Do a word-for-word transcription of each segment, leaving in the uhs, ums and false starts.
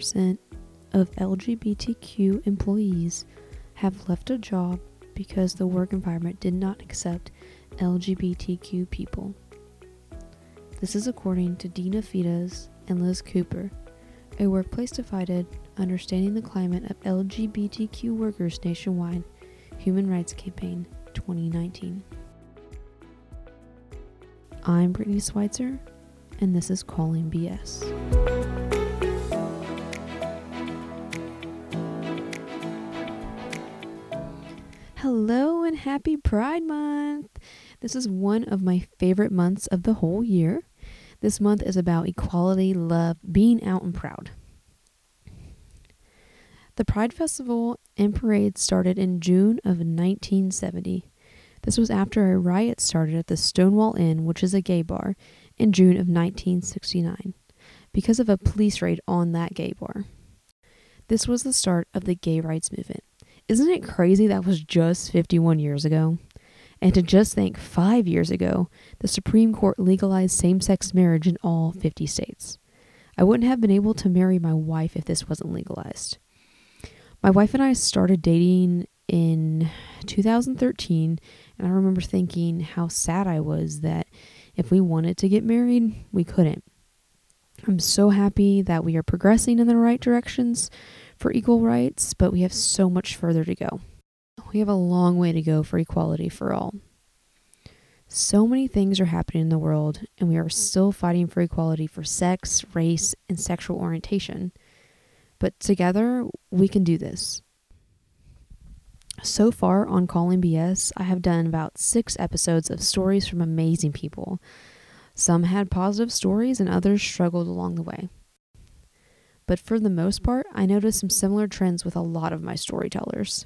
fifty percent of L G B T Q employees have left a job because the work environment did not accept L G B T Q people. This is according to Dina Fitas and Liz Cooper, a workplace divided, understanding the climate of L G B T Q workers nationwide, Human Rights Campaign twenty nineteen. I'm Brittany Schweitzer, and this is Calling B S. Hello and happy Pride Month! This is one of my favorite months of the whole year. This month is about equality, love, being out and proud. The Pride Festival and parade started in June of nineteen seventy. This was after a riot started at the Stonewall Inn, which is a gay bar, in June of nineteen sixty-nine, because of a police raid on that gay bar. This was the start of the gay rights movement. Isn't it crazy that was just fifty-one years ago? And to just think five years ago, the Supreme Court legalized same-sex marriage in all fifty states. I wouldn't have been able to marry my wife if this wasn't legalized. My wife and I started dating in two thousand thirteen, and I remember thinking how sad I was that if we wanted to get married, we couldn't. I'm so happy that we are progressing in the right directions for equal rights, but we have so much further to go. We have a long way to go for equality for all. So many things are happening in the world, and we are still fighting for equality for sex, race, and sexual orientation. But together, we can do this. So far on Calling B S, I have done about six episodes of stories from amazing people. Some had positive stories and others struggled along the way. But for the most part, I noticed some similar trends with a lot of my storytellers.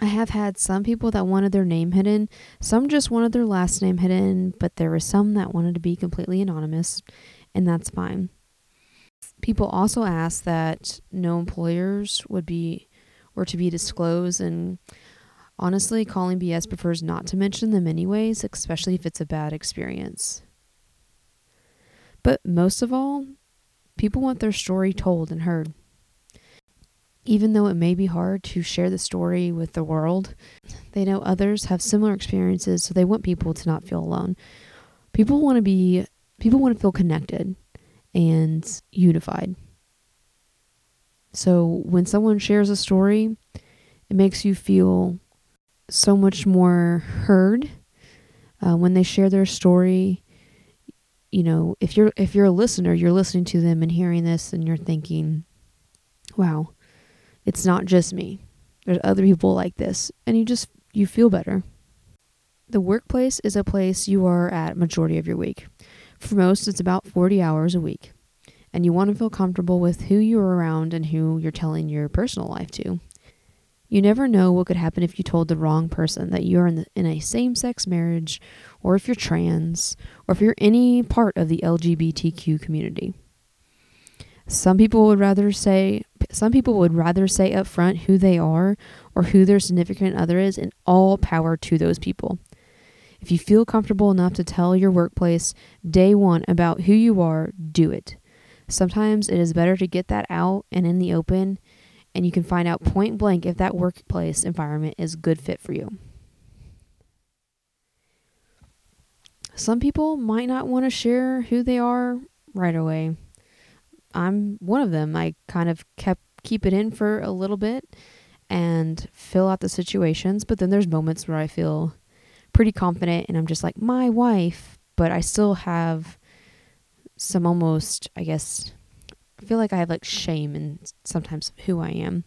I have had some people that wanted their name hidden, some just wanted their last name hidden, but there were some that wanted to be completely anonymous, and that's fine. People also asked that no employers would be or to be disclosed, and honestly, Calling B S prefers not to mention them anyways, especially if it's a bad experience. But most of all, people want their story told and heard. Even though it may be hard to share the story with the world, they know others have similar experiences, so they want people to not feel alone. People want to be, people want to feel connected and unified. So when someone shares a story, it makes you feel so much more heard uh, when they share their story. You know, if you're if you're a listener, you're listening to them and hearing this, and you're thinking, "Wow, it's not just me. There's other people like this," and you just you feel better. The workplace is a place you are at majority of your week. For most, it's about forty hours a week, and you want to feel comfortable with who you're around and who you're telling your personal life to. You never know what could happen if you told the wrong person that you're in, the, in a same-sex marriage, or if you're trans, or if you're any part of the L G B T Q community. Some people would rather say some people would rather say up front who they are or who their significant other is, and all power to those people. If you feel comfortable enough to tell your workplace day one about who you are, do it. Sometimes it is better to get that out and in the open, and you can find out point blank if that workplace environment is a good fit for you. Some people might not want to share who they are right away. I'm one of them. I kind of kept keep it in for a little bit and fill out the situations, but then there's moments where I feel pretty confident and I'm just like, my wife, but I still have some almost, I guess, I feel like I have like shame in sometimes who I am.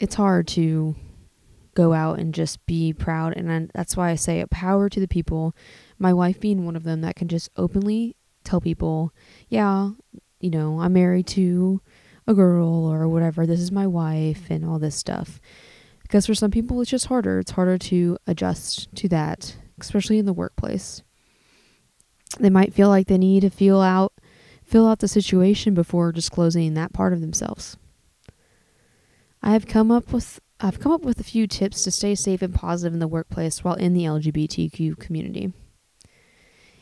It's hard to go out and just be proud, and I, that's why I say a power to the people, my wife being one of them, that can just openly tell people, yeah, you know, I'm married to a girl or whatever, this is my wife and all this stuff. Because for some people it's just harder. It's harder to adjust to that, especially in the workplace. They might feel like they need to feel out, fill out the situation before disclosing that part of themselves. I have come up with, I've come up with a few tips to stay safe and positive in the workplace while in the L G B T Q community.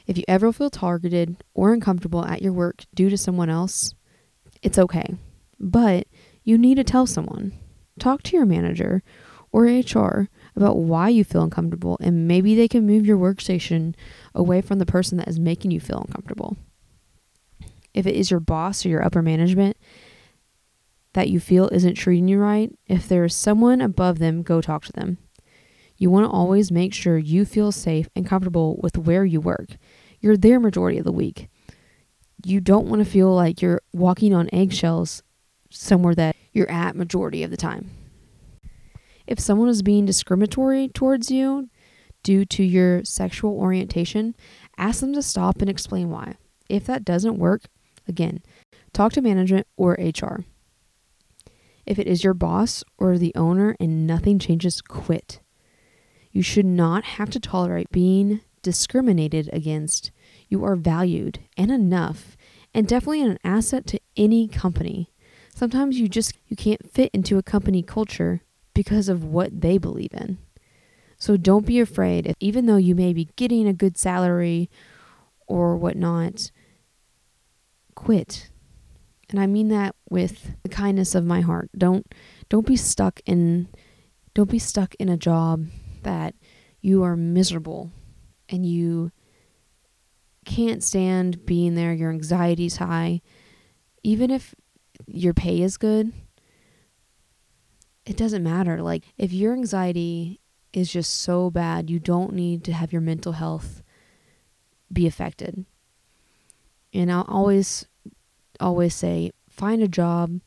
If you ever feel targeted or uncomfortable at your work due to someone else, it's okay. But you need to tell someone. Talk to your manager or H R about why you feel uncomfortable, and maybe they can move your workstation away from the person that is making you feel uncomfortable. If it is your boss or your upper management that you feel isn't treating you right, if there is someone above them, go talk to them. You want to always make sure you feel safe and comfortable with where you work. You're there majority of the week. You don't want to feel like you're walking on eggshells somewhere that you're at majority of the time. If someone is being discriminatory towards you due to your sexual orientation, ask them to stop and explain why. If that doesn't work, again, talk to management or H R. If it is your boss or the owner and nothing changes, quit. You should not have to tolerate being discriminated against. You are valued and enough, and definitely an asset to any company. Sometimes you just you can't fit into a company culture because of what they believe in. So don't be afraid, if, even though you may be getting a good salary or whatnot, quit. And I mean that with the kindness of my heart. Don't don't be stuck in don't be stuck in a job that you are miserable and you can't stand being there. Your anxiety's high. Even if your pay is good, it doesn't matter. Like, if your anxiety is just so bad, you don't need to have your mental health be affected. And I'll always always say, find a job,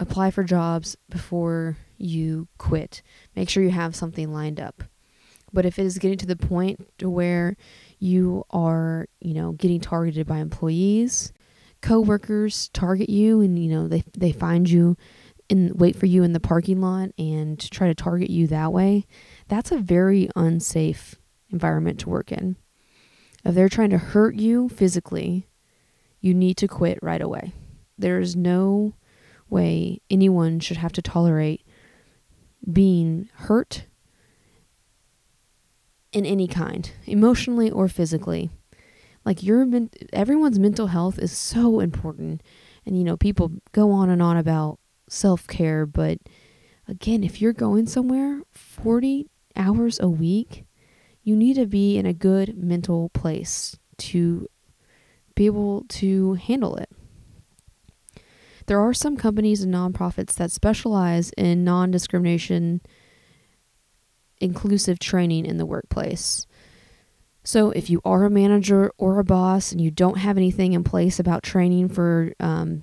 apply for jobs before you quit. Make sure you have something lined up. But if it is getting to the point to where you are, you know, getting targeted by employees, coworkers target you, and you know they they find you and wait for you in the parking lot and try to target you that way, that's a very unsafe environment to work in. If they're trying to hurt you physically, you need to quit right away. There is no way anyone should have to tolerate being hurt in any kind, emotionally or physically. Like, your men- everyone's mental health is so important. And, you know, people go on and on about self-care. But, again, if you're going somewhere forty hours a week, you need to be in a good mental place to be able to handle it. There are some companies and nonprofits that specialize in non-discrimination inclusive training in the workplace. So if you are a manager or a boss and you don't have anything in place about training for um,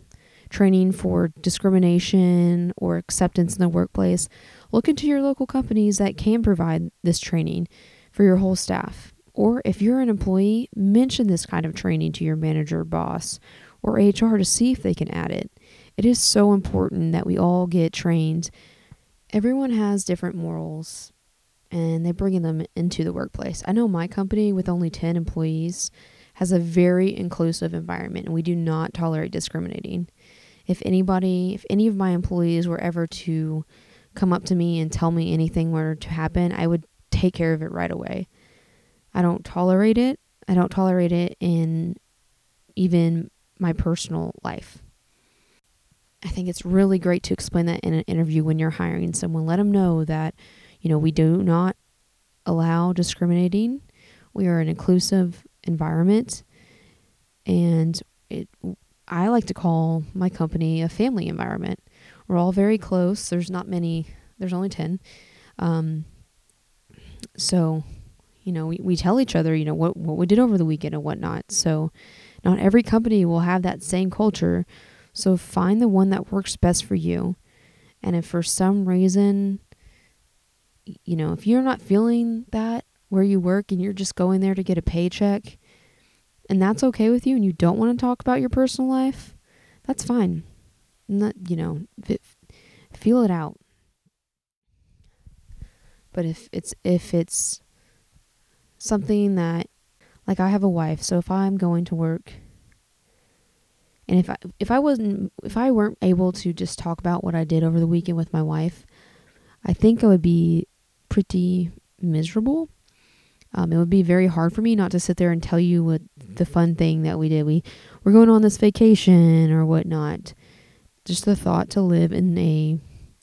training for discrimination or acceptance in the workplace, look into your local companies that can provide this training for your whole staff. Or if you're an employee, mention this kind of training to your manager, boss, or H R to see if they can add it. It is so important that we all get trained. Everyone has different morals, and they bring them into the workplace. I know my company, with only ten employees, has a very inclusive environment, and we do not tolerate discriminating. If anybody, if any of my employees were ever to come up to me and tell me anything were to happen, I would take care of it right away. I don't tolerate it. I don't tolerate it in even my personal life. I think it's really great to explain that in an interview when you're hiring someone. Let them know that, you know, we do not allow discriminating. We are an inclusive environment. And it, I like to call my company a family environment. We're all very close. There's not many. There's only ten. Um, so... You know, we, we tell each other, you know, what, what we did over the weekend and whatnot. So not every company will have that same culture. So find the one that works best for you. And if for some reason, you know, if you're not feeling that where you work and you're just going there to get a paycheck and that's okay with you and you don't want to talk about your personal life, that's fine. Not, you know, feel it out. But if it's, if it's, something that, like, I have a wife, so if I'm going to work and if I if I wasn't if I weren't able to just talk about what I did over the weekend with my wife, I think I would be pretty miserable. Um, it would be very hard for me not to sit there and tell you what the fun thing that we did. We were going on this vacation or whatnot. Just the thought to live in a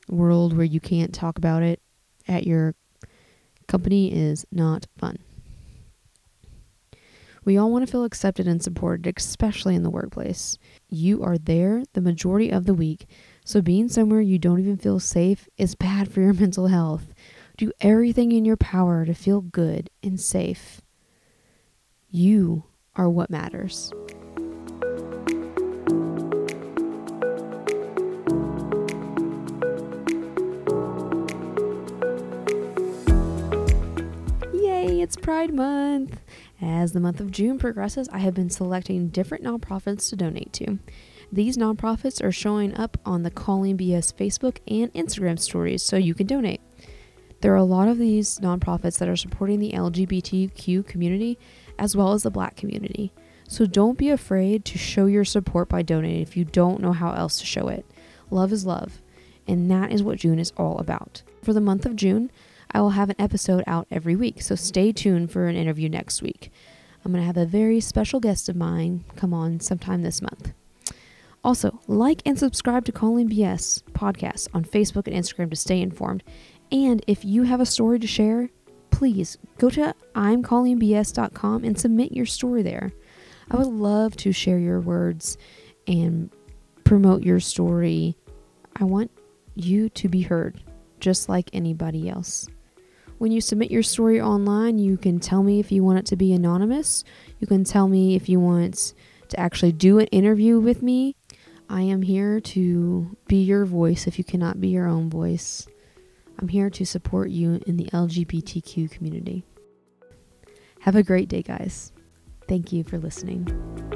world where you can't talk about it at your company is not fun. We all want to feel accepted and supported, especially in the workplace. You are there the majority of the week, so being somewhere you don't even feel safe is bad for your mental health. Do everything in your power to feel good and safe. You are what matters. Yay, it's Pride Month! As the month of June progresses, I have been selecting different nonprofits to donate to. These nonprofits are showing up on the Calling B S Facebook and Instagram stories, so you can donate. There are a lot of these nonprofits that are supporting the L G B T Q community as well as the Black community. So don't be afraid to show your support by donating if you don't know how else to show it. Love is love, and that is what June is all about. For the month of June, I will have an episode out every week, so stay tuned for an interview next week. I'm going to have a very special guest of mine come on sometime this month. Also, like and subscribe to Calling B S Podcasts on Facebook and Instagram to stay informed. And if you have a story to share, please go to i'm calling b s dot com and submit your story there. I would love to share your words and promote your story. I want you to be heard, just like anybody else. When you submit your story online, you can tell me if you want it to be anonymous. You can tell me if you want to actually do an interview with me. I am here to be your voice if you cannot be your own voice. I'm here to support you in the L G B T Q community. Have a great day, guys. Thank you for listening.